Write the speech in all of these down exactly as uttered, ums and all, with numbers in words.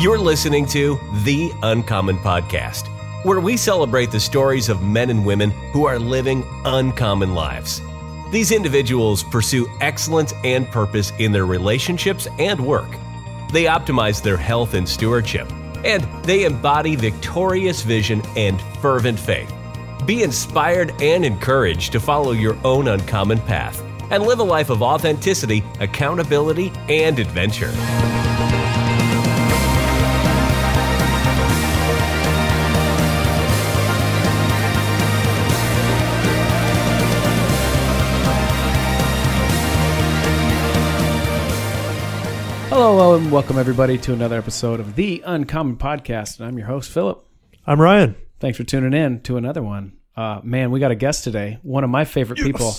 You're listening to The Uncommon Podcast, where we celebrate the stories of men and women who are living uncommon lives. These individuals pursue excellence and purpose in their relationships and work. They optimize their health and stewardship, and they embody victorious vision and fervent faith. Be inspired and encouraged to follow your own uncommon path and live a life of authenticity, accountability, and adventure. Hello, hello, and welcome everybody to another episode of The Uncommon Podcast, and I'm your host, Phillip. I'm Ryan. Thanks for tuning in to another one. Uh, man, we got a guest today, one of my favorite yes. people,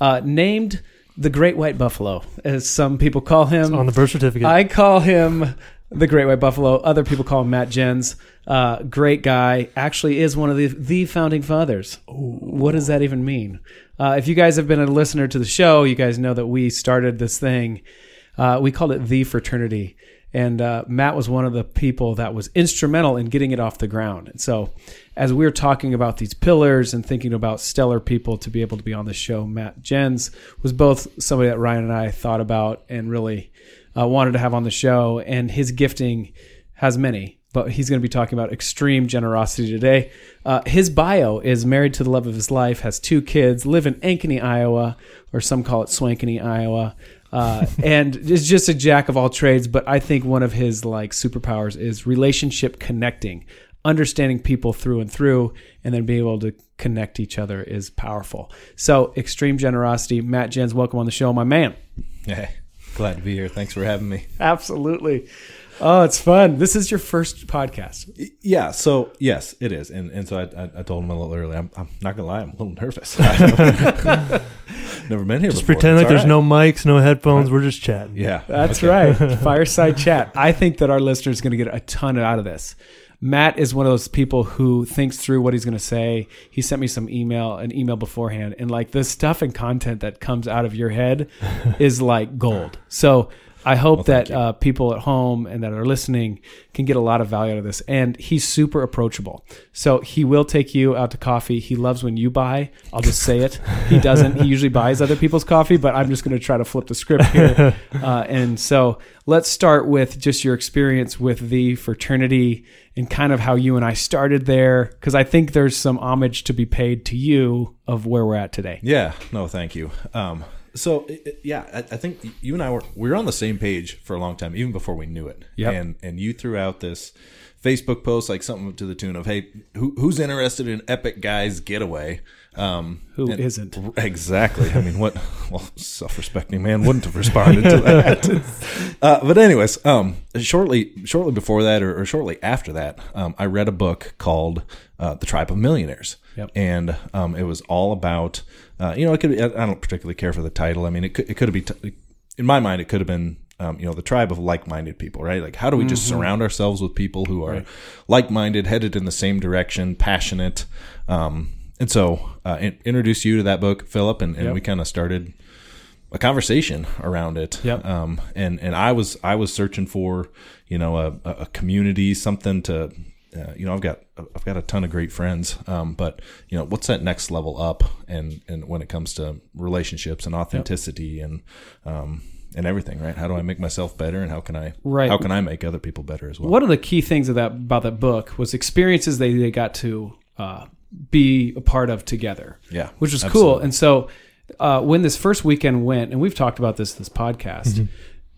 uh, named the Great White Buffalo, as some people call him. It's on the birth certificate. I call him the Great White Buffalo. Other people call him Matt Joens. Uh, great guy. Actually is one of the, the founding fathers. Ooh. What does that even mean? Uh, if you guys have been a listener to the show, you guys know that we started this thing. Uh, we called it The Fraternity, and uh, Matt was one of the people that was instrumental in getting it off the ground. And so as we were talking about these pillars and thinking about stellar people to be able to be on the show, Matt Joens was both somebody that Ryan and I thought about and really uh, wanted to have on the show, and his gifting has many, but he's going to be talking about extreme generosity today. Uh, his bio is married to the love of his life, has two kids, live in Ankeny, Iowa, or some call it Swankeny, Iowa. Uh, and is just a jack of all trades, but I think one of his like superpowers is relationship connecting, understanding people through and through, and then being able to connect each other is powerful. So extreme generosity. Matt Joens, welcome on the show, my man. Hey, glad to be here. Thanks for having me. Absolutely. Oh, it's fun. This is your first podcast. Yeah. So yes, it is. And and so I I, I told him a little early. I'm, I'm not gonna lie. I'm a little nervous. Never been here. Just before. pretend it's like there's right. no mics, no headphones. Right. We're just chatting. Yeah, that's okay. right. Fireside chat. I think that our listeners are gonna get a ton out of this. Matt is one of those people who thinks through what he's going to say. He sent me some email, an email beforehand, and like the stuff and content that comes out of your head is like gold. So I hope well, that uh, people at home and that are listening can get a lot of value out of this. And he's super approachable. So he will take you out to coffee. He loves when you buy. I'll just say it. He doesn't. He usually buys other people's coffee, but I'm just going to try to flip the script here. Uh, and so let's start with just your experience with the fraternity and kind of how you and I started there, because I think there's some homage to be paid to you of where we're at today. Yeah. No, thank you. Um So, yeah, I think you and I were we were on the same page for a long time, even before we knew it. Yep. And and you threw out this Facebook post, like something to the tune of, hey, who, who's interested in Epic Guys Getaway? Um, who isn't? Exactly. I mean, what well, self-respecting man wouldn't have responded to that. uh, but anyways, um, shortly shortly before that or, or shortly after that, um, I read a book called uh, The Tribe of Millionaires. Yep. And um, it was all about... Uh, you know, it could be, I don't particularly care for the title. I mean, it could, it could have been, t- in my mind, it could have been, um, you know, the tribe of like-minded people, right? Like, how do we mm-hmm. just surround ourselves with people who are right. like-minded, headed in the same direction, passionate? Um, and so uh, in, introduced you to that book, Phillip, and, and yep. we kind of started a conversation around it. Yep. Um, and, and I was, I was searching for, you know, a, a community, something to, Uh, you know, I've got I've got a ton of great friends, um, but you know, what's that next level up? And and when it comes to relationships and authenticity yep. and um, and everything, right? How do I make myself better, and how can I right. how can I make other people better as well? One of the key things of that about that book was experiences they they got to uh, be a part of together, yeah, which was absolutely. cool. And so uh, when this first weekend went, and we've talked about this this podcast, mm-hmm.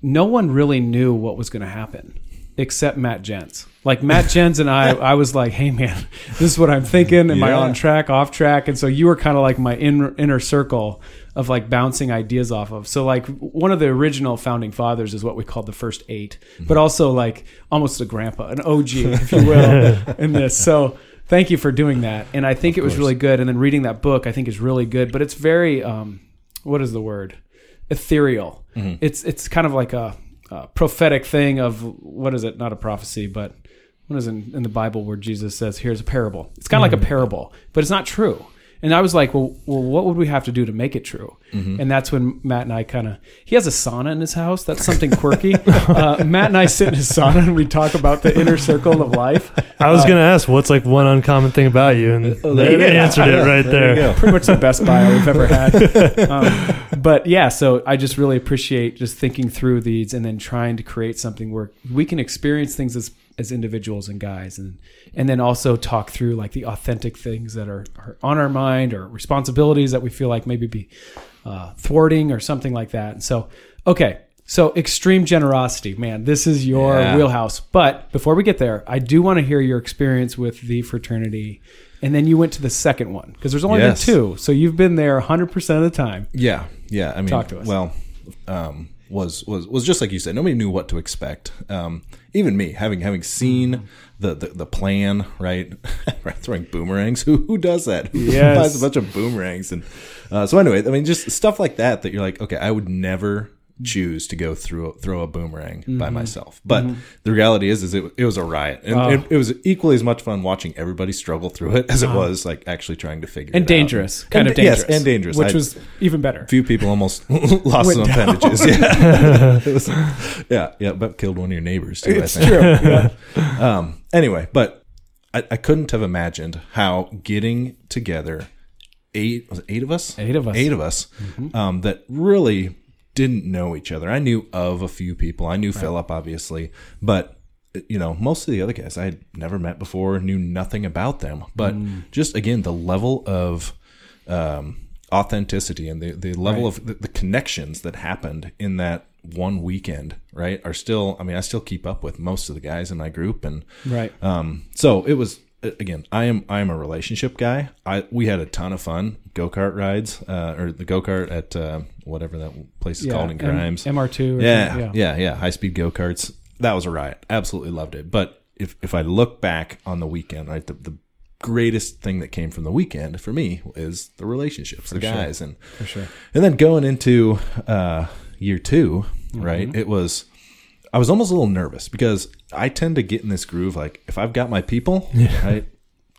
no one really knew what was going to happen. Except Matt Joens. Like Matt Joens and I, I was like, hey man, this is what I'm thinking. Am yeah. I on track, off track? And so you were kind of like my inner, inner circle of like bouncing ideas off of. So like one of the original founding fathers is what we called the first eight, but also like almost a grandpa, an O G, if you will, in this. So thank you for doing that. And I think of it was course. really good. And then reading that book, I think is really good, but it's very, um, what is the word? Ethereal. Mm-hmm. It's, it's kind of like a, Uh, prophetic thing of what is it? Not a prophecy, but what is in, in the Bible where Jesus says, here's a parable. It's kind of mm-hmm. like a parable, but it's not true. And I was like, well, well, what would we have to do to make it true? Mm-hmm. And that's when Matt and I kind of, he has a sauna in his house. That's something quirky. uh, Matt and I sit in his sauna and we talk about the inner circle of life. I was uh, going to ask, what's like one uncommon thing about you? And uh, they yeah, answered yeah, it right there. there. Pretty much the best bio we've ever had. Um, but yeah, so I just really appreciate just thinking through these and then trying to create something where we can experience things as as individuals and guys, and and then also talk through like the authentic things that are, are on our mind or responsibilities that we feel like maybe be uh, thwarting or something like that. And so, okay, so extreme generosity, man, this is your yeah. wheelhouse. But before we get there, I do want to hear your experience with the fraternity. And then you went to the second one because there's only yes. been two. So you've been there one hundred percent of the time. Yeah. Yeah. I mean, talk to us. Well, um, was was was just like you said, nobody knew what to expect. Um, even me, having having seen the the, the plan, right? Right, throwing boomerangs. Who who does that? Who yes. buys a bunch of boomerangs? And uh, so anyway, I mean, just stuff like that that you're like, okay, I would never choose to go through throw a boomerang mm-hmm. by myself. But mm-hmm. the reality is, is it it was a riot, and oh. it, it was equally as much fun watching everybody struggle through it as it oh. was like actually trying to figure and it dangerous, out. Kind and of dangerous, yes, and dangerous, which I, was even better. Few people almost lost some appendages. Yeah. It was, yeah, yeah, but killed one of your neighbors too. It's I think. True. Yeah. um, anyway, but I, I couldn't have imagined how getting together eight was it eight of us, eight of us, eight of us, mm-hmm. um, that really. Didn't know each other. I knew of a few people. I knew right. Phillip, obviously, but you know, most of the other guys I had never met before, knew nothing about them. But mm. just again, the level of um, authenticity and the, the level right. of the, the connections that happened in that one weekend, right, are still. I mean, I still keep up with most of the guys in my group, and right. Um, so it was. Again, I am I am a relationship guy. I we had a ton of fun go-kart rides, uh, or the go-kart at uh, whatever that place is yeah, called in Grimes, M- M R two. Or yeah, yeah, yeah, yeah. High-speed go-karts. That was a riot. Absolutely loved it. But if if I look back on the weekend, right, the, the greatest thing that came from the weekend for me is the relationships, for the guys, sure. and for sure. And then going into uh, year two, mm-hmm. right? It was. I was almost a little nervous because I tend to get in this groove. Like if I've got my people, yeah. I don't,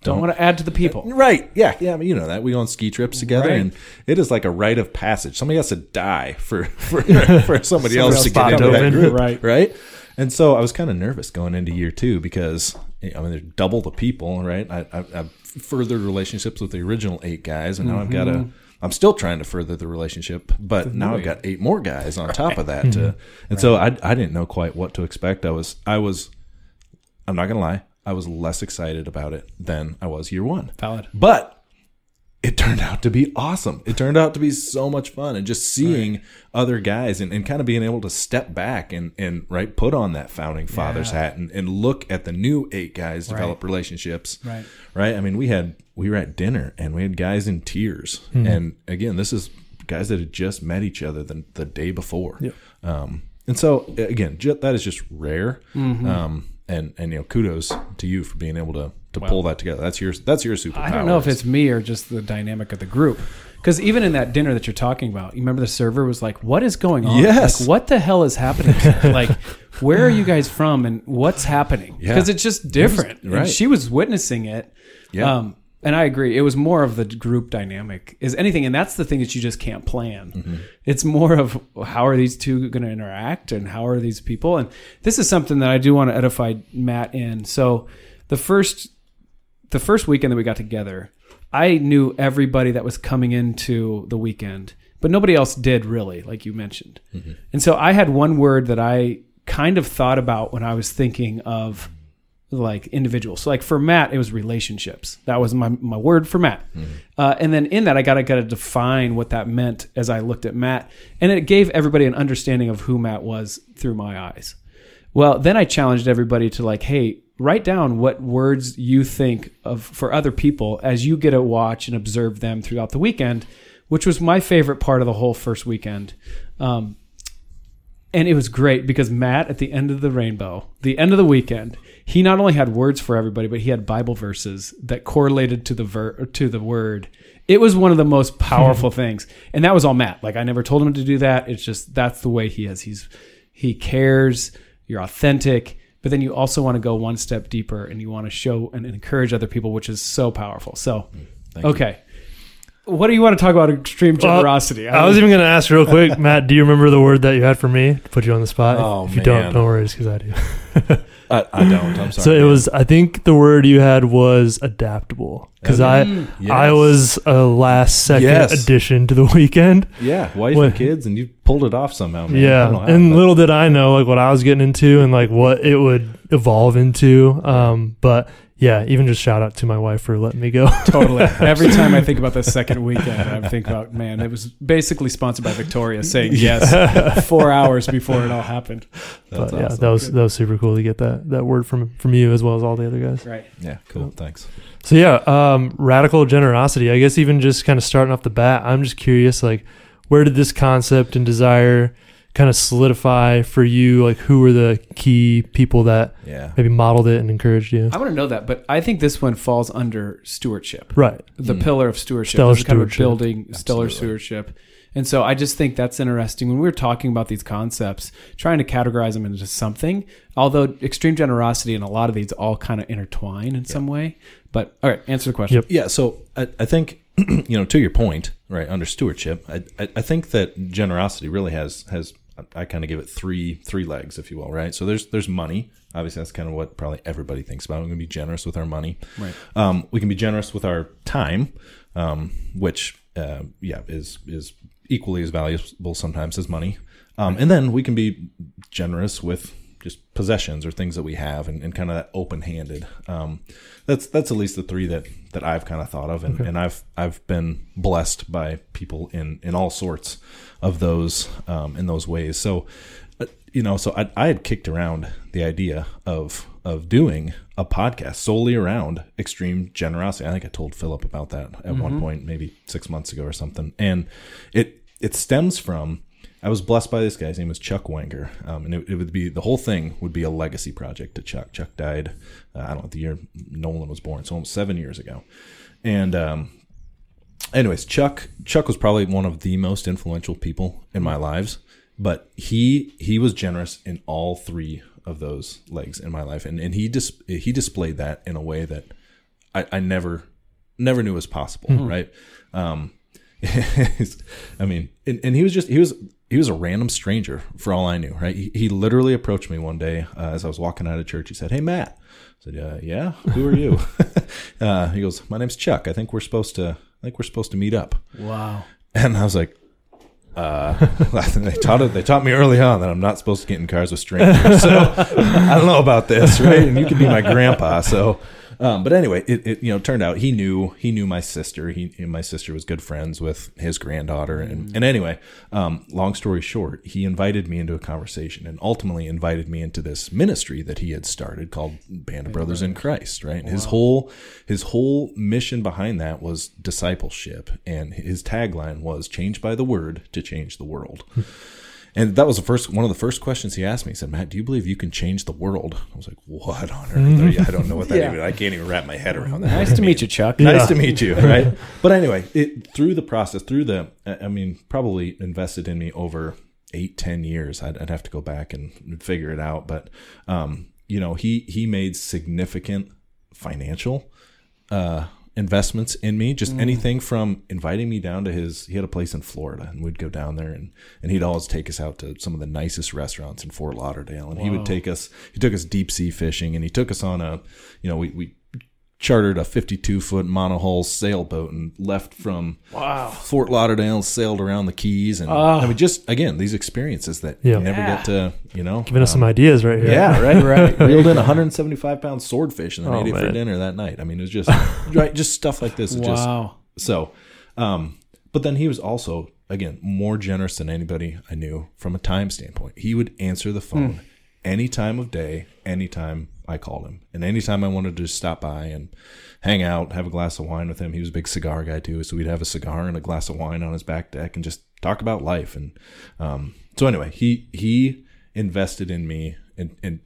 don't want to add to the people. Right. Yeah. Yeah. I mean, you know that we go on ski trips together right. and it is like a rite of passage. Somebody has to die for, for, for somebody, somebody else, else to get into that group. Right. Right. And so I was kind of nervous going into year two because I mean, there's double the people, right? I, I, I've furthered relationships with the original eight guys and now mm-hmm. I've got a, I'm still trying to further the relationship, but now I've got eight more guys on right. top of that. Mm-hmm. To, and right. so I, I didn't know quite what to expect. I was, I was, I'm not going to lie. I was less excited about it than I was year one. Valid. But it turned out to be awesome. It turned out to be so much fun. And just seeing right. other guys and, and kind of being able to step back and, and right, put on that founding father's yeah. hat and, and look at the new eight guys develop right. relationships. Right. Right. I mean, we had, we were at dinner and we had guys in tears. Mm-hmm. And again, this is guys that had just met each other the, the day before. Yep. Um, and so again, just, that is just rare. Mm-hmm. Um, and, and, you know, kudos to you for being able to, to wow. pull that together. That's your, that's your superpower. I don't know if it's me or just the dynamic of the group. Because even in that dinner that you're talking about, you remember the server was like, what is going on? Yes. Like, what the hell is happening? Like, where are you guys from and what's happening? Because yeah. it's just different. It was, right. And she was witnessing it. Yeah. Um, and I agree. It was more of the group dynamic is anything. And that's the thing that you just can't plan. Mm-hmm. It's more of how are these two going to interact and how are these people? And this is something that I do want to edify Matt in. So the first the first weekend that we got together, I knew everybody that was coming into the weekend, but nobody else did really, like you mentioned. Mm-hmm. And so I had one word that I kind of thought about when I was thinking of like individuals. So like for Matt, it was relationships. That was my, my word for Matt. Mm-hmm. Uh, and then in that, I got, I got to define what that meant as I looked at Matt. And it gave everybody an understanding of who Matt was through my eyes. Well, then I challenged everybody to like, hey, write down what words you think of for other people as you get to watch and observe them throughout the weekend, which was my favorite part of the whole first weekend. Um, And it was great because Matt, at the end of the rainbow, the end of the weekend, he not only had words for everybody, but he had Bible verses that correlated to the ver- to the word. It was one of the most powerful things. And that was all Matt. Like, I never told him to do that. It's just that's the way he is. He's he cares. You're authentic. But then you also want to go one step deeper and you want to show and encourage other people, which is so powerful. So, Thank okay. You. What do you want to talk about extreme generosity? Uh, I, I was even going to ask real quick, Matt, do you remember the word that you had for me to put you on the spot? Oh, if, if you man. don't, don't worry, it's because I do. I, I don't. I'm sorry. So it man. was, I think the word you had was adaptable, because I yes. I was a last second yes. addition to the weekend. Yeah. Wife when, and kids, and you pulled it off somehow, man. Yeah. I don't know how, and little did I know like what I was getting into and like what it would evolve into. Um, but yeah, even just shout out to my wife for letting me go. Totally. Every time I think about the second weekend, I think about, man, it was basically sponsored by Victoria saying yes four hours before it all happened. That's but, awesome. Yeah, that was Good. that was super cool to get that that word from from you as well as all the other guys. Right. Yeah. Cool. So, thanks. So yeah, um, radical generosity. I guess even just kind of starting off the bat, I'm just curious, like, where did this concept and desire kind of solidify for you? Like, who were the key people that yeah. maybe modeled it and encouraged you? I want to know that, but I think this one falls under stewardship. Right. The mm. pillar of stewardship. Stellar stewardship. Kind of building Absolutely. stellar stewardship. And so I just think that's interesting. When we were talking about these concepts, trying to categorize them into something, although extreme generosity and a lot of these all kind of intertwine in yeah. some way. But, all right, answer the question. Yep. Yeah, so I, I think... you know, to your point, right, under stewardship, I, I I think that generosity really has has I kind of give it three three legs, if you will, right? So there's there's money. Obviously, that's kind of what probably everybody thinks about. We're going to be generous with our money. Right. Um, we can be generous with our time, um, which uh, yeah is is equally as valuable sometimes as money. Um, and then we can be generous with just possessions or things that we have, and, and kind of that open-handed. Um, that's that's at least the three that, that I've kind of thought of, and, okay. and I've I've been blessed by people in, in all sorts of those um, in those ways. So, you know, so I, I had kicked around the idea of of doing a podcast solely around extreme generosity. I think I told Phillip about that at mm-hmm. one point, maybe six months ago or something, and it it stems from. I was blessed by this guy. His name was Chuck Wenger. Um, and it, it would be, the whole thing would be a legacy project to Chuck. Chuck died, uh, I don't know, the year Nolan was born. So almost seven years ago. And um, anyways, Chuck Chuck was probably one of the most influential people in my lives. But he he was generous in all three of those legs in my life. And and he dis- he displayed that in a way that I, I never never knew was possible, mm-hmm. right? Um, I mean, and, and he was just, he was... He was a random stranger for all I knew, right? He, he literally approached me one day uh, as I was walking out of church. He said, "Hey, Matt." I said, uh, "Yeah, who are you?" uh, he goes, "My name's Chuck. I think we're supposed to, I think we're supposed to meet up." Wow. And I was like, uh, they taught it. They taught me early on that I'm not supposed to get in cars with strangers. So I don't know about this, right? And you could be my grandpa. So, um, but anyway, it, it, you know, turned out he knew, he knew my sister. He, and my sister was good friends with his granddaughter. And, mm. and anyway, um, long story short, he invited me into a conversation and ultimately invited me into this ministry that he had started called Band of Brothers in Christ, right? Wow. His whole, his whole mission behind that was discipleship. And his tagline was "Changed by the word to change the world." And that was the first one of the first questions he asked me. He said, "Matt, do you believe you can change the world?" I was like, "What on earth? You? I don't know what that yeah. even. I can't even wrap my head around that." Nice to mean. meet you, Chuck. Nice yeah. to meet you, right? But anyway, it through the process, through the, I mean, probably invested in me over eight, ten years. I'd, I'd have to go back and figure it out, but um, you know, he he made significant financial uh, investments in me, just mm. anything from inviting me down to his, he had a place in Florida, and we'd go down there, and, and he'd always take us out to some of the nicest restaurants in Fort Lauderdale. And wow. he would take us, he took us deep sea fishing, and he took us on a, you know, we, we chartered a fifty-two foot monohull sailboat and left from wow. Fort Lauderdale, sailed around the Keys. And uh, I mean, just again, these experiences that yeah. you never yeah. get to, you know, giving um, us some ideas right here. Yeah. Right. Right. Reeled in one hundred seventy-five pound swordfish and then oh, ate it man. for dinner that night. I mean, it was just, right. Just stuff like this. Wow. Just, so, um, but then he was also, again, more generous than anybody I knew from a time standpoint. He would answer the phone hmm. any time of day, any time I called him. And anytime I wanted to just stop by and hang out, have a glass of wine with him. He was a big cigar guy too. So we'd have a cigar and a glass of wine on his back deck and just talk about life. And um, so anyway, he he invested in me and, and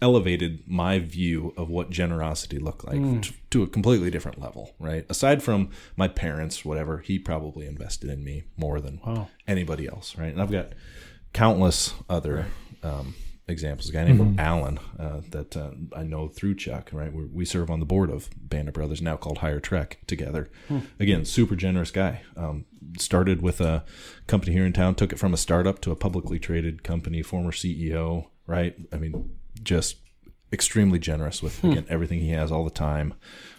elevated my view of what generosity looked like mm. to, to a completely different level, right? Aside from my parents, whatever, he probably invested in me more than wow. anybody else, right? And I've got countless other um examples, a guy named mm-hmm. Alan uh, that uh, I know through Chuck, right? We're, we serve on the board of Band of Brothers, now called Higher Trek, together. Hmm. Again, super generous guy. Um, started with a company here in town, took it from a startup to a publicly traded company, former C E O, right? I mean, just extremely generous with, again, hmm. everything he has all the time.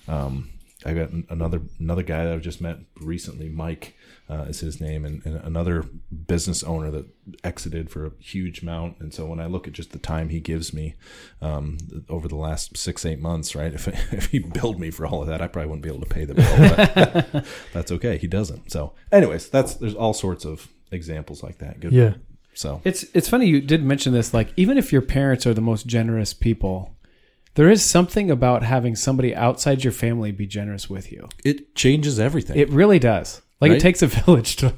Um, I got another another guy that I've just met recently, Mike uh, is his name, and, and another business owner that exited for a huge amount. And so when I look at just the time he gives me um, over the last six, eight months, right, if, if he billed me for all of that, I probably wouldn't be able to pay the bill. But that's okay. He doesn't. So anyways, that's there's all sorts of examples like that. Good. Yeah. So it's it's funny you did mention this, like even if your parents are the most generous people, there is something about having somebody outside your family be generous with you. It changes everything. It really does. Like right? It takes a village to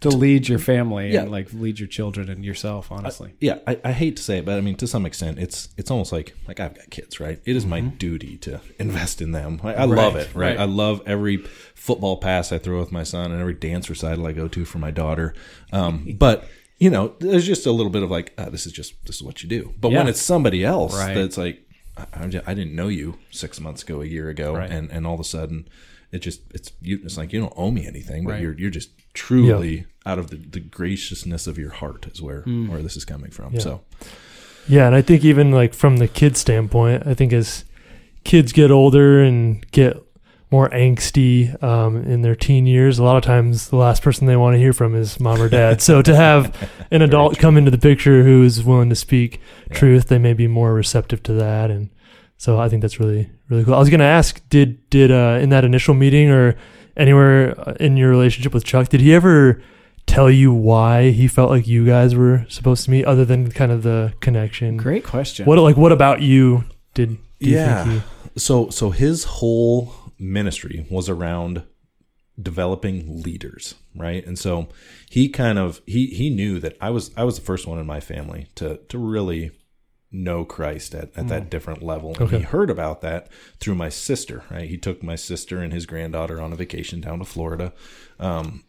to lead your family yeah. and like lead your children and yourself, honestly. I, yeah, I, I hate to say it, but I mean, to some extent, it's it's almost like, like I've got kids, right? It is mm-hmm. my duty to invest in them. I, I right. love it, right? right? I love every football pass I throw with my son and every dance recital I go to for my daughter. Um, but... You know, there's just a little bit of like, oh, this is just, this is what you do. But yeah. when it's somebody else right. that's like, I, I'm just, I didn't know you six months ago, a year ago. Right. And, and all of a sudden it just, it's, you, it's like, you don't owe me anything, but right. you're, you're just truly yeah. out of the, the graciousness of your heart is where, mm. where this is coming from. Yeah. So. Yeah. And I think even like from the kid standpoint, I think as kids get older and get more angsty um, in their teen years, a lot of times the last person they want to hear from is mom or dad. So to have an adult come into the picture who is willing to speak yeah. truth, they may be more receptive to that. And so I think that's really, really cool. I was going to ask, did did uh, in that initial meeting or anywhere in your relationship with Chuck, did he ever tell you why he felt like you guys were supposed to meet other than kind of the connection? Great question. What like what about you did, did yeah. you think he... So So his whole... ministry was around developing leaders, right? And so he kind of he he knew that I was I was the first one in my family to to really know Christ at, at mm. that different level. And okay. he heard about that through my sister, right? He took my sister and his granddaughter on a vacation down to Florida. Um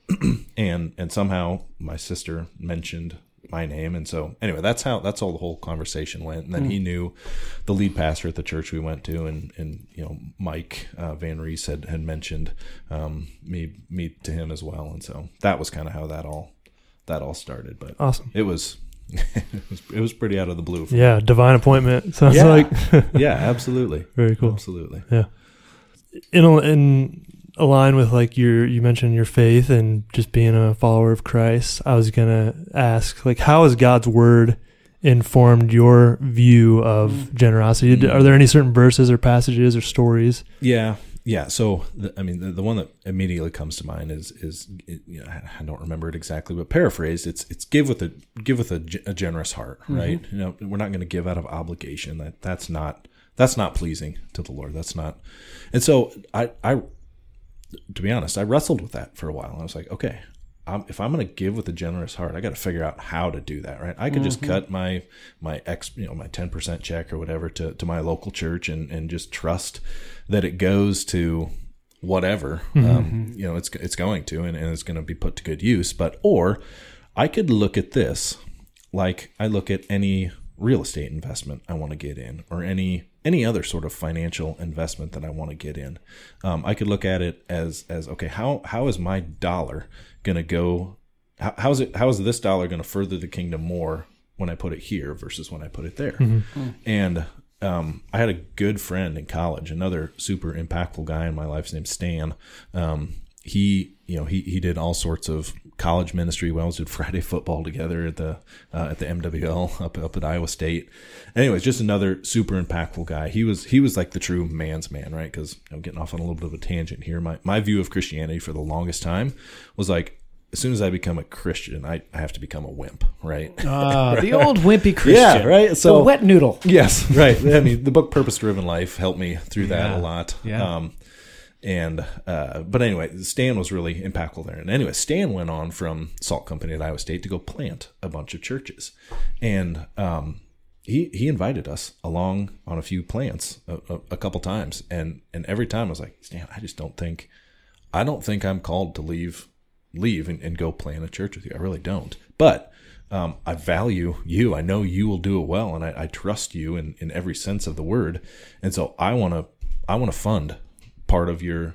and and somehow my sister mentioned my name. And so anyway, that's how, that's how the whole conversation went. And then mm. he knew the lead pastor at the church we went to. And, and, you know, Mike uh, Van Reese had, had mentioned um, me, me to him as well. And so that was kind of how that all, that all started, but awesome. It was, it was, it was pretty out of the blue. For yeah. Me. Divine appointment. Sounds yeah. like, yeah, absolutely. Very cool. Absolutely. Yeah. In, in align with like your, you mentioned your faith and just being a follower of Christ. I was going to ask, like, how has God's word informed your view of generosity? Mm-hmm. Are there any certain verses or passages or stories? Yeah. Yeah. So, the, I mean, the, the one that immediately comes to mind is, is, it, you know, I don't remember it exactly, but paraphrased, it's, it's give with a, give with a, g- a generous heart, right? Mm-hmm. You know, we're not going to give out of obligation. That that's not, that's not pleasing to the Lord. That's not. And so I, I, to be honest, I wrestled with that for a while. I was like, okay, I'm, if I'm going to give with a generous heart, I got to figure out how to do that, right? I could mm-hmm. just cut my my ex, you know, my ten percent check or whatever to, to my local church and, and just trust that it goes to whatever, mm-hmm. um, you know, it's it's going to and, and it's going to be put to good use. But or I could look at this like I look at any real estate investment I want to get in or any any other sort of financial investment that I want to get in. Um, I could look at it as, as, okay, how, how is my dollar going to go? How, how is it, how is this dollar going to further the kingdom more when I put it here versus when I put it there? Mm-hmm. And, um, I had a good friend in college, another super impactful guy in my life's name, Stan. Um, he, you know, he, he did all sorts of college ministry. We always did Friday football together at the uh, at the M W L up up at Iowa State. Anyways, just another super impactful guy. He was he was like the true man's man, right? Because I'm getting off on a little bit of a tangent here. My my view of Christianity for the longest time was like, as soon as I become a Christian, I, I have to become a wimp, right? Uh, right? The old wimpy Christian. Yeah, right? So, the wet noodle. Yes, right. I mean, the book Purpose Driven Life helped me through that yeah. a lot. Yeah. Um, And, uh, but anyway, Stan was really impactful there. And anyway, Stan went on from Salt Company at Iowa State to go plant a bunch of churches. And, um, he, he invited us along on a few plants a, a, a couple times. And, and every time I was like, Stan, I just don't think, I don't think I'm called to leave, leave and, and go plant a church with you. I really don't. But um, I value you. I know you will do it well, and I, I trust you in, in every sense of the word. And so I want to I want to fund part of your,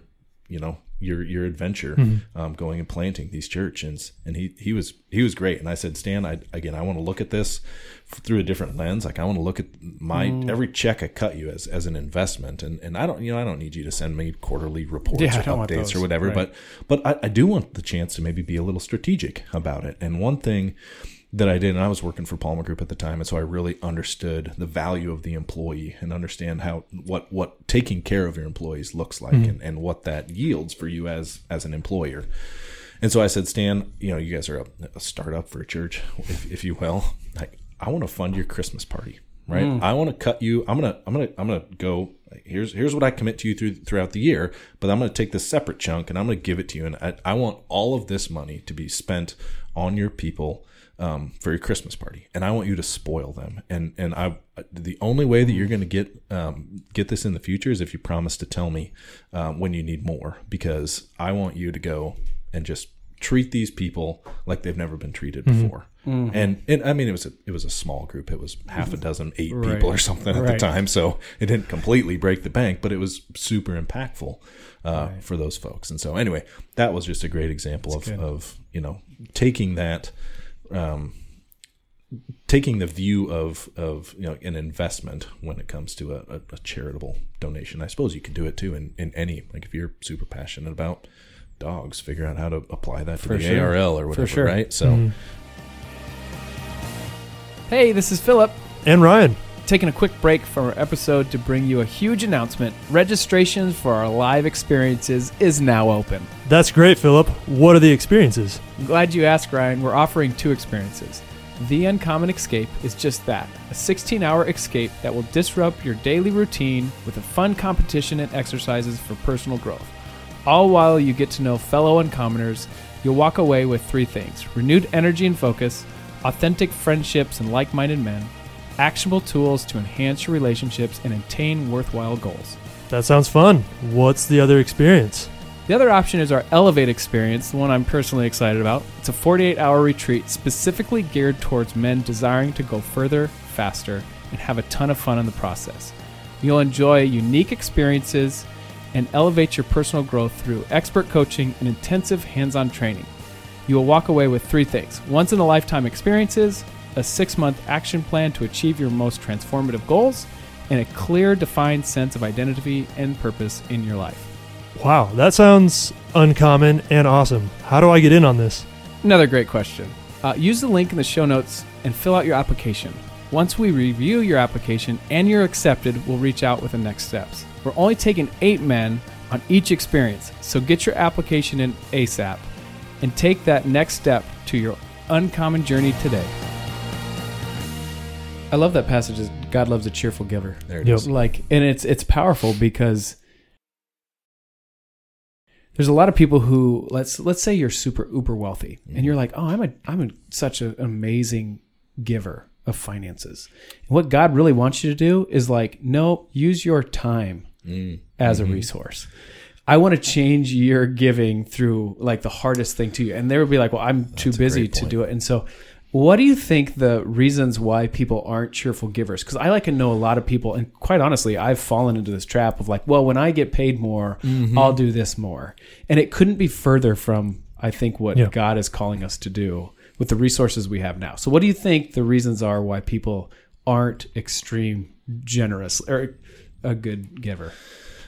you know, your your adventure, mm-hmm. um, going and planting these churches. And he he was he was great. And I said, Stan, I again I want to look at this through a different lens. Like I want to look at my mm. every check I cut you as as an investment. And and I don't you know I don't need you to send me quarterly reports yeah, or updates or whatever. Right. But but I, I do want the chance to maybe be a little strategic about it. And one thing that I did, and I was working for Palmer Group at the time, and so I really understood the value of the employee and understand how what what taking care of your employees looks like, mm-hmm. and, and what that yields for you as as an employer. And so I said, Stan, you know, you guys are a, a startup for a church, if, if you will. I, I want to fund your Christmas party, right? Mm. I want to cut you. I'm gonna I'm gonna I'm gonna go. Here's here's what I commit to you through throughout the year, but I'm gonna take this separate chunk and I'm gonna give it to you. And I I want all of this money to be spent on your people. Um, for your Christmas party, and I want you to spoil them. And and I, the only way that you're going to get um, get this in the future is if you promise to tell me um, when you need more, because I want you to go and just treat these people like they've never been treated before. Mm-hmm. And and I mean it was a, it was a small group. It was half a dozen, eight right. people or something at right. the time. So it didn't completely break the bank, but it was super impactful uh, right. for those folks. And so anyway, that was just a great example of, of you know taking that. Um, taking the view of, of, you know, an investment when it comes to a, a, a charitable donation. I suppose you can do it too in, in any, like if you're super passionate about dogs, figure out how to apply that to For the sure. A R L or whatever, sure. right? So, mm-hmm. Hey, this is Phillip and Ryan. Taking a quick break from our episode to bring you a huge announcement. Registration for our live experiences is now open. That's great, Phillip. What are the experiences? I'm glad you asked, Ryan. We're offering two experiences. The Uncommon Escape is just that, a sixteen-hour escape that will disrupt your daily routine with a fun competition and exercises for personal growth. All while you get to know fellow uncommoners, you'll walk away with three things: renewed energy and focus, authentic friendships and like-minded men, actionable tools to enhance your relationships and attain worthwhile goals. That sounds fun. What's the other experience? The other option is our Elevate experience, the one I'm personally excited about. It's a forty-eight hour retreat specifically geared towards men desiring to go further, faster, and have a ton of fun in the process. You'll enjoy unique experiences and elevate your personal growth through expert coaching and intensive hands-on training. You will walk away with three things: once-in-a-lifetime experiences, a six-month action plan to achieve your most transformative goals, and a clear, defined sense of identity and purpose in your life. Wow, that sounds uncommon and awesome. How do I get in on this? Another great question. Uh, use the link in the show notes and fill out your application. Once we review your application and you're accepted, we'll reach out with the next steps. We're only taking eight men on each experience, so get your application in ASAP and take that next step to your uncommon journey today. I love that passage. Is God loves a cheerful giver. There it yep. is. Like, and it's it's powerful because there's a lot of people who let's let's say you're super uber wealthy, mm-hmm. and you're like, oh, I'm a I'm a, such an amazing giver of finances. And what God really wants you to do is like, no, use your time mm-hmm. as a resource. I want to change your giving through like the hardest thing to you, and they would be like, well, I'm That's too busy to do it, and so. What do you think the reasons why people aren't cheerful givers? Because I like to know a lot of people, and quite honestly, I've fallen into this trap of like, well, when I get paid more, mm-hmm. I'll do this more. And it couldn't be further from, I think, what yeah. God is calling us to do with the resources we have now. So what do you think the reasons are why people aren't extreme generous or a good giver?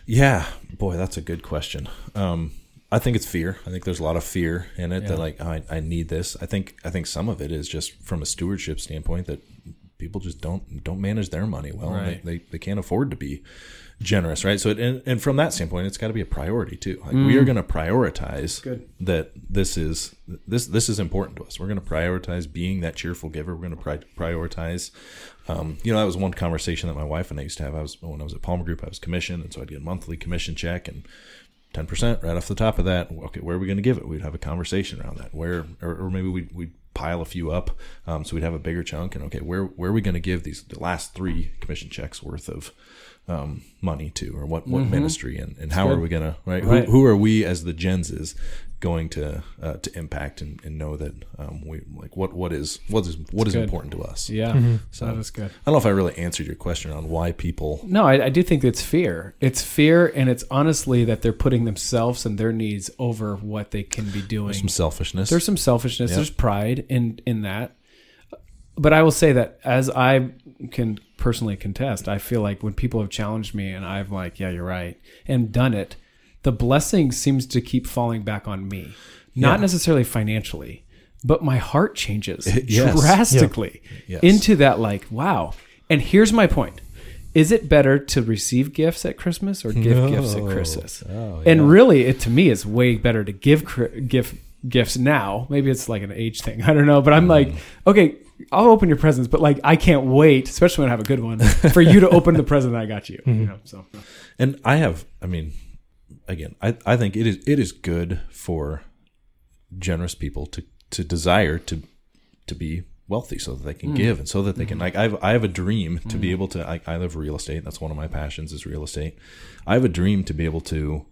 Yeah, boy, that's a good question. Um I think it's fear. I think there's a lot of fear in it yeah. that like, oh, I, I need this. I think I think some of it is just from a stewardship standpoint that people just don't don't manage their money well. Right. They, they they can't afford to be generous, right? So it, and, and from that standpoint, it's got to be a priority too. Like mm. we are going to prioritize Good. that this is this this is important to us. We're going to prioritize being that cheerful giver. We're going to pri- prioritize. Um, you know, that was one conversation that my wife and I used to have. I was when I was at Palmer Group, I was commissioned, and so I'd get a monthly commission check and. ten percent right off the top of that. Okay, where are we going to give it? We'd have a conversation around that. Where, or, or maybe we'd, we'd pile a few up, um, so we'd have a bigger chunk. And okay, where where are we going to give these the last three commission checks worth of um, money to, or what, what mm-hmm. ministry, and, and how good. are we going to right? right? Who who are we as the Jenses going to uh, to impact and, and know that um, we like what what is what is what that's is good. important to us. Yeah, mm-hmm. So that's good. I don't know if I really answered your question on why people. No, I, I do think it's fear. It's fear, and it's honestly that they're putting themselves and their needs over what they can be doing. There's some selfishness. There's some selfishness. Yeah. There's pride in in that. But I will say that as I can personally contest, I feel like when people have challenged me and I've like, yeah, you're right, and done it, the blessing seems to keep falling back on me. Yeah. Not necessarily financially, but my heart changes it, yes. drastically yeah. yes. into that like, wow. And here's my point. Is it better to receive gifts at Christmas or give no. gifts at Christmas? Oh, yeah. And really, it to me is way better to give gift gifts now. Maybe it's like an age thing. I don't know. But I'm mm. like, okay, I'll open your presents, but like I can't wait, especially when I have a good one, for you to open the present I got you. Mm-hmm. You know, so. And I have, I mean, again, I, I think it is it is good for generous people to, to desire to to be wealthy so that they can mm. give and so that they mm-hmm. can like I've I have a dream to mm. be able to I, I live real estate. That's one of my passions is real estate. I have a dream to be able to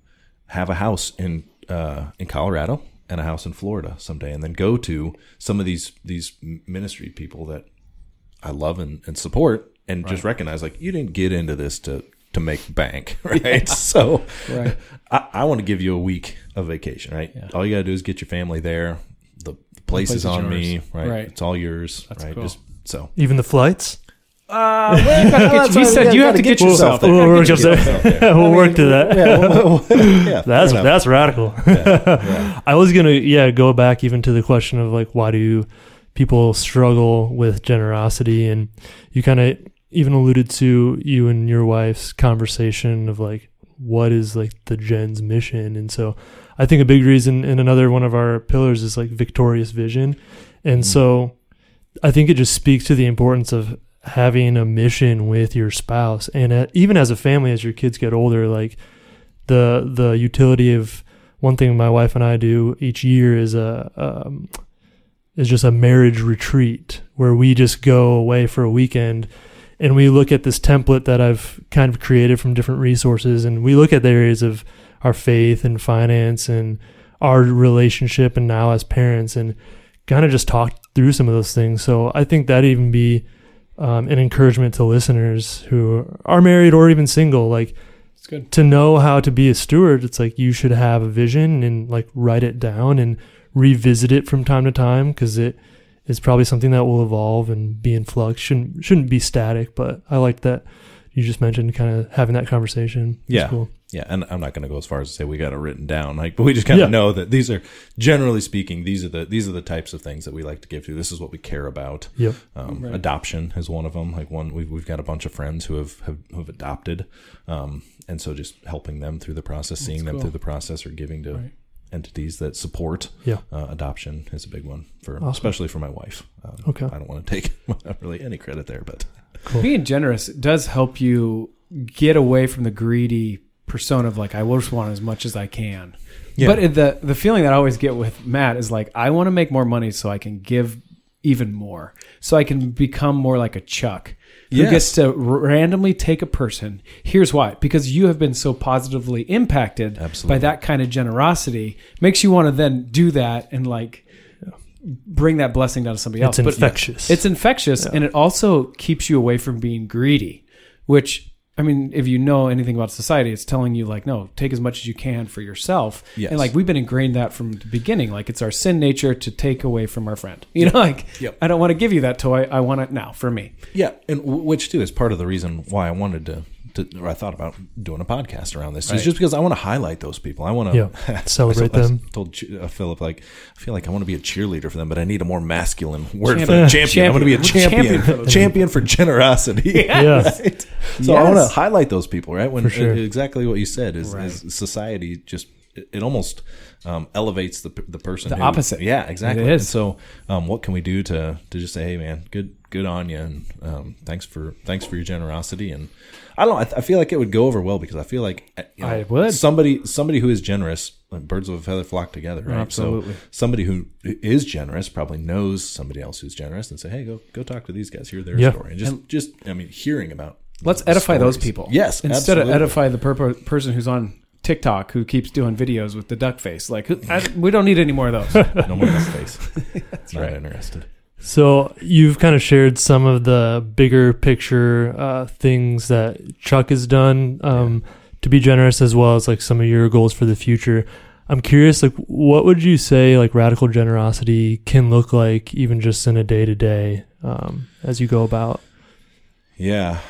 have a house in uh, in Colorado. And a house in Florida someday, and then go to some of these these ministry people that I love and, and support, and right. just recognize like you didn't get into this to to make bank, right? Yeah. So right. I, I want to give you a week of vacation, right? Yeah. All you got to do is get your family there. The, the, place, the place is on me, right? right? It's all yours, That's right? Cool. Just so even the flights. Uh, well, gotta, you said you have to get yourself there. We'll work to that. Yeah, we'll, we'll, yeah, that's that's radical. Yeah, yeah. I was gonna yeah go back even to the question of like why do people struggle with generosity, and you kind of even alluded to you and your wife's conversation of like what is like the Gen's mission, and so I think a big reason and another one of our pillars is like victorious vision, and mm-hmm. so I think it just speaks to the importance of having a mission with your spouse, and uh, even as a family, as your kids get older, like the the utility of one thing my wife and I do each year is a um, is just a marriage retreat where we just go away for a weekend, and we look at this template that I've kind of created from different resources, and we look at the areas of our faith and finance and our relationship, and now as parents, and kind of just talk through some of those things. So I think that'd even be Um, an encouragement to listeners who are married or even single, like it's good to know how to be a steward. It's like you should have a vision and like write it down and revisit it from time to time, because it is probably something that will evolve and be in flux. Shouldn't shouldn't be static, but I like that you just mentioned kind of having that conversation. It's yeah. Cool. Yeah, and I'm not going to go as far as to say we got it written down, like, but we just kind of yeah. know that these are, generally speaking, these are the these are the types of things that we like to give to. This is what we care about. Yep. Um, right. Adoption is one of them. Like one, we've we've got a bunch of friends who have have, who have adopted, um, and so just helping them through the process, seeing That's them cool. through the process, or giving to right. entities that support yeah. uh, adoption is a big one for, awesome. especially for my wife. Um, okay. I don't want to take really any credit there, but cool. being generous does help you get away from the greedy persona of like I will just want as much as I can, yeah. but the the feeling that I always get with Matt is like I want to make more money so I can give even more, so I can become more like a Chuck who yes. gets to randomly take a person. Here's why: because you have been so positively impacted Absolutely. by that kind of generosity, makes you want to then do that and like bring that blessing down to somebody else. It's but infectious. It's infectious, yeah. and it also keeps you away from being greedy, which. I mean, if you know anything about society, it's telling you like, no, take as much as you can for yourself. Yes. And like, we've been ingrained that from the beginning. Like it's our sin nature to take away from our friend, you yep. know, like yep. I don't want to give you that toy. I want it now for me. Yeah. And w- which too is part of the reason why I wanted to, to or I thought about doing a podcast around this. Right. It's just because I want to highlight those people. I want to yep. celebrate I, I, them. I told uh, Phillip, like, I feel like I want to be a cheerleader for them, but I need a more masculine word champion. for them. champion. champion. I want to be a champion, champion, champion for generosity. Yes. Right? So yes. I want to highlight those people, right? When sure. exactly what you said is, right. is society just it almost um, elevates the the person. The who, opposite, yeah, exactly. It is. And so, um, what can we do to to just say, hey, man, good good on you, and um, thanks for thanks for your generosity. And I don't know, I, th- I feel like it would go over well because I feel like you know, I would somebody somebody who is generous. Like birds of a feather flock together, right? Absolutely. So somebody who is generous probably knows somebody else who's generous, and say, hey, go go talk to these guys, hear their yeah. story, and just and just I mean, hearing about. Let's edify stories. those people. Yes, instead absolutely. of edify the per- person who's on TikTok who keeps doing videos with the duck face. Like, I, we don't need any more of those. No more duck face. That's not right. Interested. So you've kind of shared some of the bigger picture uh, things that Chuck has done um, yeah. to be generous, as well as like some of your goals for the future. I'm curious, like, what would you say like radical generosity can look like, even just in a day to day as you go about? Yeah,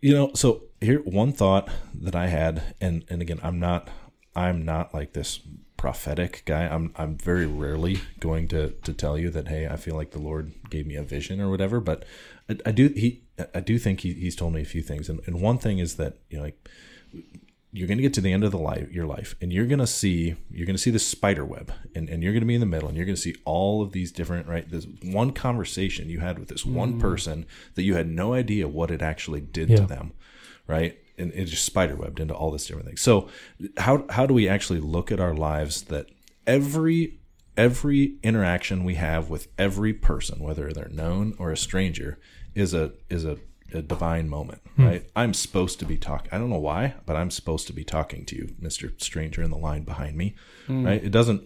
you know, so here one thought that I had, and, and again, I'm not, I'm not like this prophetic guy. I'm I'm very rarely going to to tell you that, hey, I feel like the Lord gave me a vision or whatever. But I, I do he I do think he, he's told me a few things, and, and one thing is that, you know, like, you're going to get to the end of the life, your life, and you're going to see, you're going to see the spider web, and, and you're going to be in the middle, and you're going to see all of these different, right? This one conversation you had with this mm. one person that you had no idea what it actually did yeah. to them, right? And it just spider webbed into all this different things. So how, how do we actually look at our lives that every, every interaction we have with every person, whether they're known or a stranger, is a, is a, a divine moment, right? Hmm. I'm supposed to be talking. I don't know why, but I'm supposed to be talking to you, Mister Stranger in the line behind me, hmm. right? It doesn't,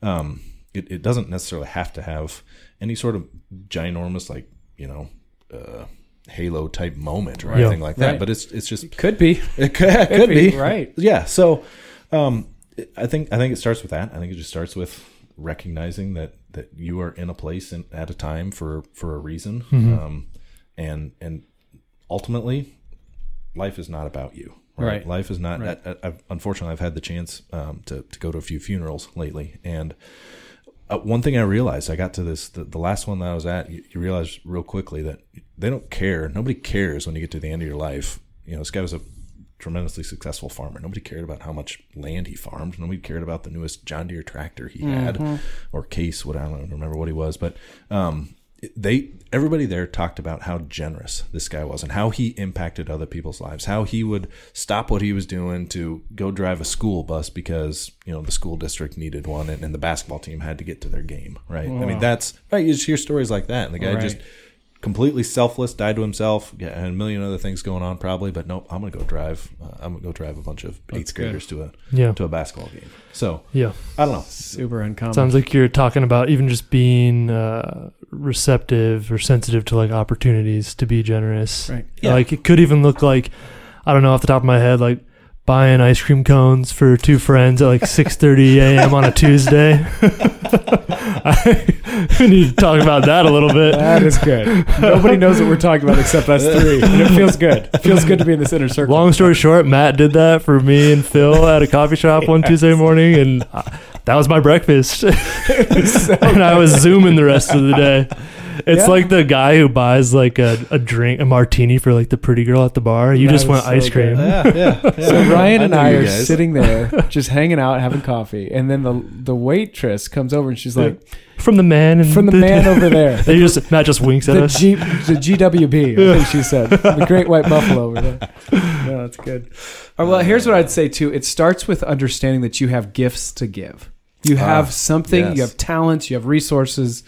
um, it, it doesn't necessarily have to have any sort of ginormous, like, you know, uh, halo type moment or yeah. anything like that. Right. But it's, it's just, it could be, it could, it could, could be. be. Right. Yeah. So, um, I think, I think it starts with that. I think it just starts with recognizing that, that you are in a place and at a time for, for a reason. Mm-hmm. Um, and, and, ultimately, life is not about you. Right. right. Life is not. Right. I, I've, unfortunately, I've had the chance um, to to go to a few funerals lately, and uh, one thing I realized, I got to this the, the last one that I was at. You, you realize real quickly that they don't care. Nobody cares when you get to the end of your life. You know, this guy was a tremendously successful farmer. Nobody cared about how much land he farmed. Nobody cared about the newest John Deere tractor he mm-hmm. had or Case. What I don't remember what he was, but. Um, They everybody there talked about how generous this guy was and how he impacted other people's lives, how he would stop what he was doing to go drive a school bus because, you know, the school district needed one and, and the basketball team had to get to their game. Right. Wow. I mean, that's right. You just hear stories like that. And the guy right. just completely selfless, died to himself, and a million other things going on probably. But nope, I'm going to go drive. Uh, I'm going to go drive a bunch of eighth that's graders good. to a yeah. to a basketball game. So, yeah, I don't know. Super uncommon. Sounds like you're talking about even just being uh, receptive or sensitive to like opportunities to be generous. Right. Yeah. Like it could even look like, I don't know, off the top of my head, like buying ice cream cones for two friends at like six thirty a.m. on a Tuesday. I, we need to talk about that a little bit. That is good. Nobody knows what we're talking about except us three. And it feels good. It feels good to be in this inner circle. Long story short, Matt did that for me and Phil at a coffee shop yes. one Tuesday morning, and I, that was my breakfast. It was so and I was Zooming the rest of the day. It's yeah. like the guy who buys like a, a drink, a martini for like the pretty girl at the bar. You that just want so ice cream. Yeah, yeah, yeah. So Ryan and I, I are sitting there just hanging out, having coffee. And then the the waitress comes over and she's like, from the man. And from the, the man over there. They just, Matt just winks at the us. G, the G W B, I think she said. The great white buffalo over there. No, that's good. All right, well, here's what I'd say too. It starts with understanding that you have gifts to give. You have uh, something, yes. you have talents, you have resources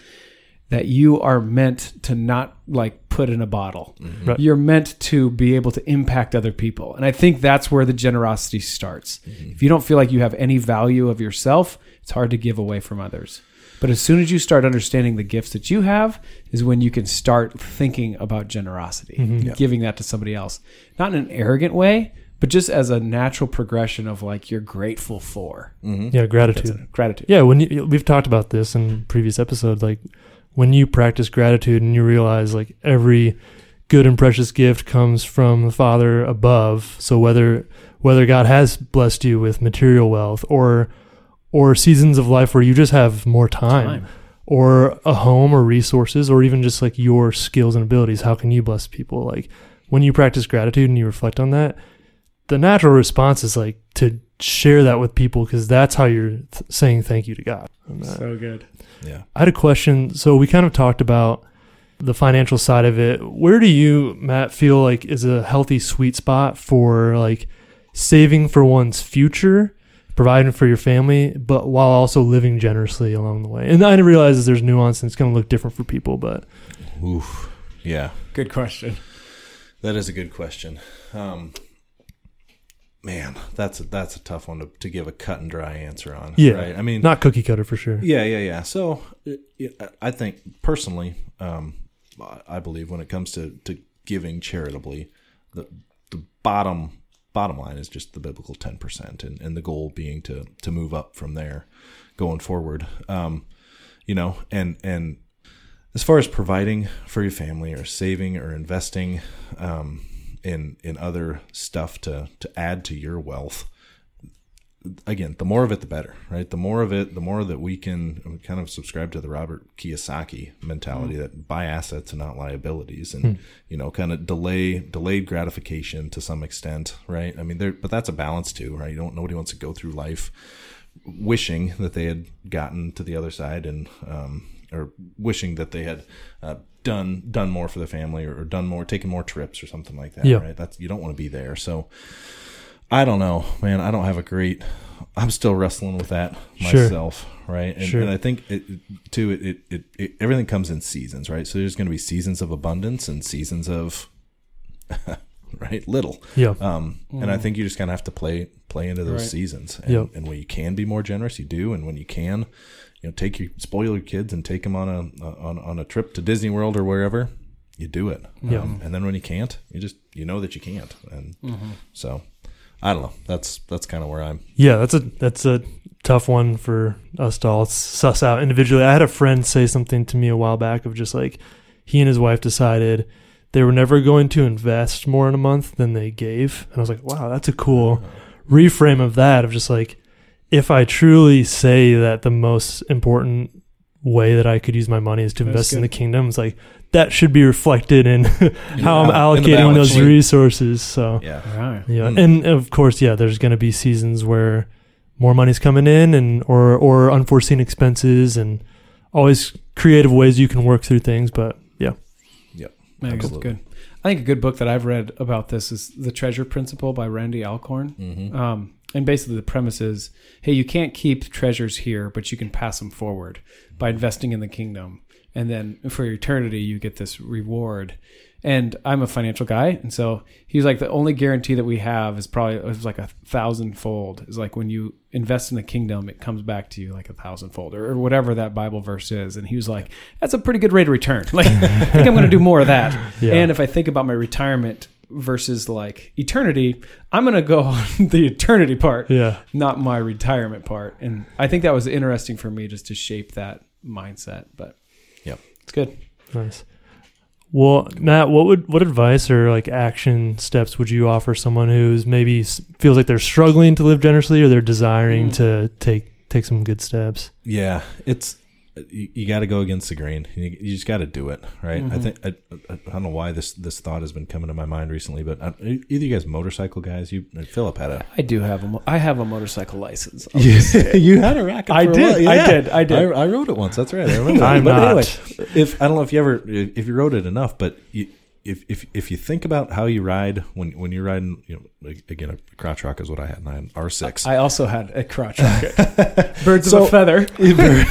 that you are meant to not like put in a bottle. Mm-hmm. Right. You're meant to be able to impact other people. And I think that's where the generosity starts. Mm-hmm. If you don't feel like you have any value of yourself, it's hard to give away from others. But as soon as you start understanding the gifts that you have is when you can start thinking about generosity, mm-hmm. giving that to somebody else. Not in an arrogant way, but just as a natural progression of like you're grateful for. Mm-hmm. Yeah, gratitude. Gratitude. Yeah, when you, we've talked about this in previous episodes, like, when you practice gratitude and you realize like every good and precious gift comes from the Father above. So whether whether God has blessed you with material wealth or or seasons of life where you just have more time, time. or a home or resources or even just like your skills and abilities, how can you bless people? Like when you practice gratitude and you reflect on that, the natural response is like to share that with people because that's how you're th- saying thank you to God. So good. Yeah. I had a question. So we kind of talked about the financial side of it. Where do you, Matt, feel like is a healthy sweet spot for like saving for one's future, providing for your family, but while also living generously along the way? And I realize there's nuance and it's going to look different for people, but. Oof. Yeah. Good question. That is a good question. Um, man, that's a, that's a tough one to, to give a cut and dry answer on. Yeah. Right? I mean, not cookie cutter for sure. Yeah. Yeah. Yeah. So I think personally, um, I believe when it comes to, to giving charitably, the, the bottom, bottom line is just the biblical ten percent and, and the goal being to, to move up from there going forward. Um, you know, and, and as far as providing for your family or saving or investing, um, in, in other stuff to, to add to your wealth, again, the more of it, the better, right? The more of it, the more that we can kind of subscribe to the Robert Kiyosaki mentality mm. that buy assets and not liabilities, and, mm. you know, kind of delay, delayed gratification to some extent. Right. I mean, there, but that's a balance too, right? You don't, nobody wants to go through life wishing that they had gotten to the other side and, um, or wishing that they had, uh, done, done more for the family or, or done more, taken more trips or something like that. Yeah. Right. That's, you don't want to be there. So, I don't know, man. I don't have a great. I'm still wrestling with that myself, sure. right? And, sure. and I think it, too, it it, it it everything comes in seasons, right? So there's going to be seasons of abundance and seasons of right little, yeah. Um, mm. and I think you just kind of have to play play into those right. seasons, and, yep. and when you can be more generous, you do, and when you can, you know, take your spoil your kids and take them on a on on a trip to Disney World or wherever, you do it, yeah. Um, and then when you can't, you just you know that you can't, and mm-hmm. so. I don't know. That's that's kind of where I'm. Yeah, that's a that's a tough one for us to all suss out individually. I had a friend say something to me a while back of just like he and his wife decided they were never going to invest more in a month than they gave. And I was like, wow, that's a cool reframe of that of just like if I truly say that the most important way that I could use my money is to invest in the kingdom, it's like that should be reflected in how I'm allocating those sheet. resources. So yeah, right. yeah, and, and of course, yeah, there's going to be seasons where more money's coming in, and or or unforeseen expenses, and always creative ways you can work through things. But yeah, yeah, absolutely. Good. I think a good book that I've read about this is The Treasure Principle by Randy Alcorn. Mm-hmm. Um, and basically the premise is, hey, you can't keep treasures here, but you can pass them forward by investing in the kingdom. And then for eternity, you get this reward. And I'm a financial guy. And so he's like, the only guarantee that we have is probably it was like a thousandfold. It's like when you invest in the kingdom, it comes back to you like a thousandfold or, or whatever that Bible verse is. And he was like, that's a pretty good rate of return. Like, I think I'm going to do more of that. Yeah. And if I think about my retirement versus like eternity, I'm going to go on the eternity part, yeah. not my retirement part. And I think that was interesting for me just to shape that mindset, but yeah, it's good. Nice. Well, Matt, what would, what advice or like action steps would you offer someone who's maybe feels like they're struggling to live generously or they're desiring mm. to take, take some good steps? Yeah. It's, you, you got to go against the grain. You, you just got to do it. Right. Mm-hmm. I think, I, I, I don't know why this, this thought has been coming to my mind recently, but I, either you guys motorcycle guys, you, Phillip had a, I do have a, I have a motorcycle license. Yeah, you had a racket. I, for did, a while. Yeah. I did. I did. I did. I rode it once. That's right. I remember. I'm but not. Anyway, if I don't know if you ever, if you rode it enough, but you, if, if, if you think about how you ride when, when you're riding, you know, again, a crotch rocket is what I had and I had an R six. I also had a crotch rocket. Birds so, of a feather.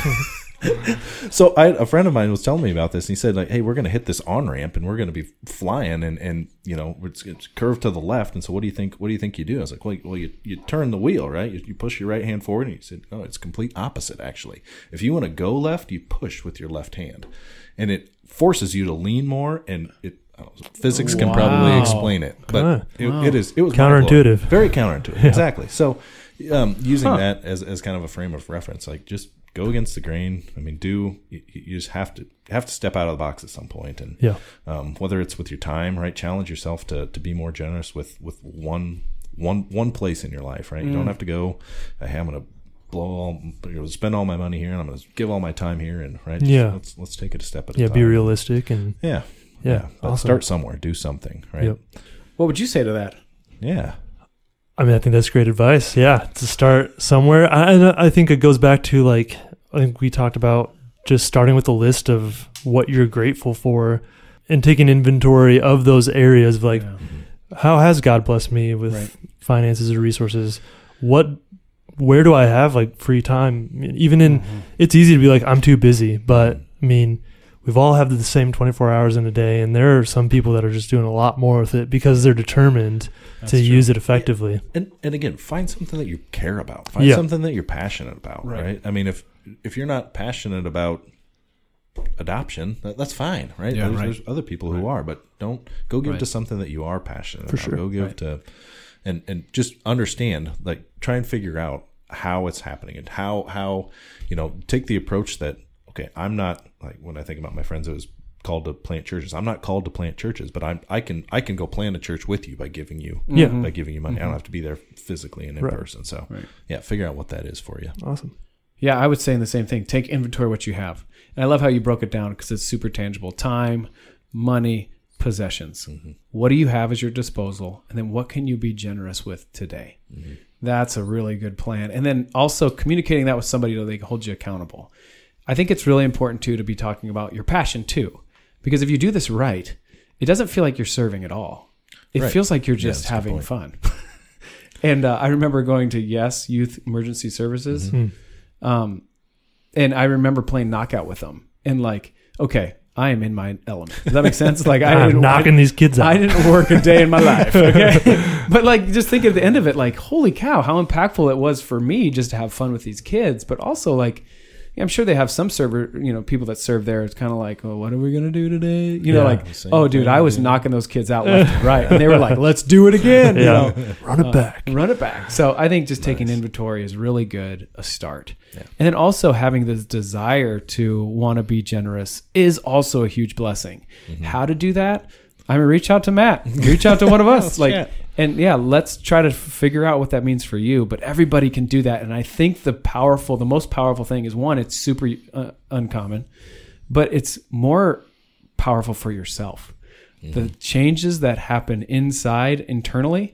So I, a friend of mine was telling me about this and he said like, hey, we're going to hit this on ramp and we're going to be flying and, and you know, it's, it's curved to the left. And so what do you think, what do you think you do? I was like, well, well you, you turn the wheel, right? You, you push your right hand forward. And he said, no, it's complete opposite. Actually, if you want to go left, you push with your left hand and it forces you to lean more. And it, I don't know, physics wow. can probably explain it, but huh. it, wow. it is, it was counterintuitive, very counterintuitive. Yeah. Exactly. So um, using huh. that as, as kind of a frame of reference, like just, go against the grain. I mean, do you, you just have to have to step out of the box at some point, and yeah. um, whether it's with your time, right? Challenge yourself to to be more generous with with one one one place in your life, right? Mm. You don't have to go. Hey, I'm gonna blow all, you know, spend all my money here, and I'm gonna give all my time here, and right? Just, yeah, let's let's take it a step at a yeah, time. Yeah, be realistic and yeah, yeah. yeah. But awesome. Start somewhere, do something, right? Yep. What would you say to that? Yeah. I mean, I think that's great advice. Yeah, to start somewhere. I I think it goes back to like I think we talked about just starting with a list of what you're grateful for and taking inventory of those areas of like yeah. how has God blessed me with right. finances or resources? What where do I have like free time? Even in mm-hmm. it's easy to be like I'm too busy, but I mean we've all had the same twenty-four hours in a day, and there are some people that are just doing a lot more with it because they're determined That's to true. use it effectively. Yeah. And and again, find something that you care about. Find yeah. something that you're passionate about, right. right? I mean, if if you're not passionate about adoption, that, that's fine, right? Yeah, there's, right? There's other people who right. are, but don't go give right. to something that you are passionate For about. Sure. Go give right. to, and and just understand, like, try and figure out how it's happening and how how you know take the approach that. Okay, I'm not, like, when I think about my friends, it was called to plant churches. I'm not called to plant churches, but I'm I can I can go plant a church with you by giving you yeah. by giving you money. Mm-hmm. I don't have to be there physically and in right. person. So right. yeah, figure out what that is for you. Awesome. Yeah, I would say the same thing. Take inventory of what you have, and I love how you broke it down because it's super tangible: time, money, possessions. Mm-hmm. What do you have at your disposal, and then what can you be generous with today? Mm-hmm. That's a really good plan. And then also communicating that with somebody so they can hold you accountable. I think it's really important, too, to be talking about your passion, too, because if you do this right, it doesn't feel like you're serving at all. It right. feels like you're just yeah, having fun. And uh, I remember going to YES Youth Emergency Services, mm-hmm. um, and I remember playing knockout with them. And like, okay, I am in my element. Does that make sense? Like, I I'm knocking I, these kids out. I didn't work a day in my life, okay? But like, just think at the end of it, like, holy cow, how impactful it was for me just to have fun with these kids, but also like, I'm sure they have some server, you know, people that serve there. It's kind of like, well, what are we going to do today? You know, yeah, like, oh, dude, I was knocking those kids out left and right. And they were like, let's do it again. Yeah. You know, run it uh, back. Run it back. So I think just nice. taking inventory is really good, a start. Yeah. And then also having this desire to want to be generous is also a huge blessing. Mm-hmm. How to do that? I mean, reach out to Matt. Reach out to one of us. like, chat. And yeah, let's try to figure out what that means for you. But everybody can do that. And I think the powerful, the most powerful thing is, one, it's super uh, uncommon, but it's more powerful for yourself. Mm-hmm. The changes that happen inside, internally,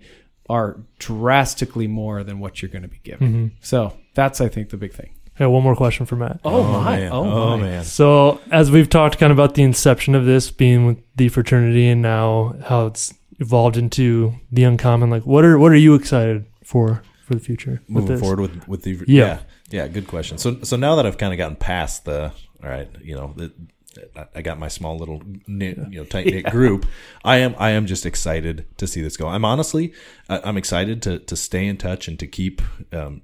are drastically more than what you're going to be giving. Mm-hmm. So that's, I think, the big thing. I have one more question for Matt. Oh, oh my. Man. Oh, oh my. man. So as we've talked kind of about the inception of this being with the fraternity and now how it's evolved into the uncommon, like what are what are you excited for for the future? Moving forward with, with the yeah. yeah. Yeah, good question. So so now that I've kind of gotten past the all right, you know, the, I got my small little knit, you know, tight knit yeah. group. I am I am just excited to see this go. I'm honestly I'm excited to to stay in touch and to keep um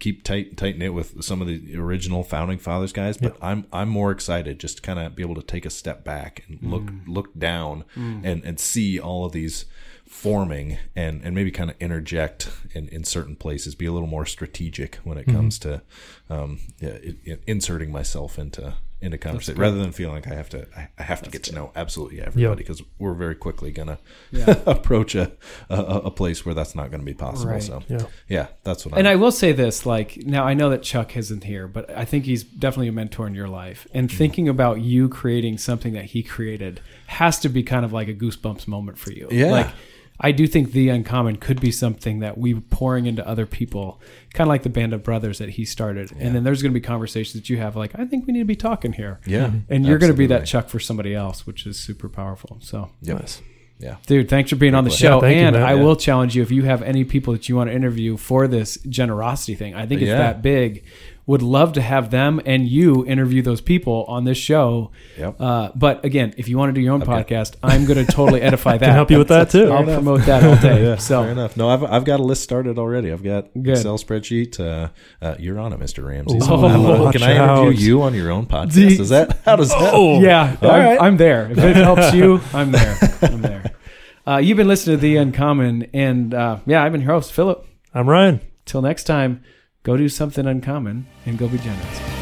keep tight tight knit with some of the original founding fathers guys, but yeah. I'm I'm more excited just to kind of be able to take a step back and look mm. look down mm. and, and see all of these forming and, and maybe kind of interject in, in certain places, be a little more strategic when it mm. comes to um, yeah, it, it, inserting myself into into conversation rather than feeling like I have to I have to That's get good. to know absolutely everybody because yep. we're very quickly gonna yeah. approach a, a a place where that's not going to be possible. Right. So yeah. yeah, that's what. And I'm. I will say this: like now, I know that Chuck isn't here, but I think he's definitely a mentor in your life. And mm-hmm. thinking about you creating something that he created has to be kind of like a goosebumps moment for you. Yeah. Like, I do think The Uncommon could be something that we're pouring into other people, kind of like the Band of Brothers that he started. Yeah. And then there's going to be conversations that you have like, I think we need to be talking here. Yeah. And you're absolutely. going to be that Chuck for somebody else, which is super powerful. So yep. nice. Yeah. Dude, thanks for being on the show. Yeah, and you, I yeah. will challenge you if you have any people that you want to interview for this generosity thing. I think it's yeah. that big. Would love to have them and you interview those people on this show. Yep. Uh, but again, if you want to do your own okay. podcast, I'm going to totally edify that. Can help you with that too. I'll enough. promote that all day. yeah, so. Fair enough. No, I've I've got a list started already. I've got Good. Excel spreadsheet. Uh, uh, you're on it, Mister Ramsey. So oh, can I interview out. you on your own podcast? The, Is that how does that? Oh, yeah, all I'm, right. I'm there. If it helps you, I'm there. I'm there. Uh, you've been listening to The Uncommon, and uh, yeah, I've been your host, Phillip. I'm Ryan. Till next time, go do something uncommon and go be generous.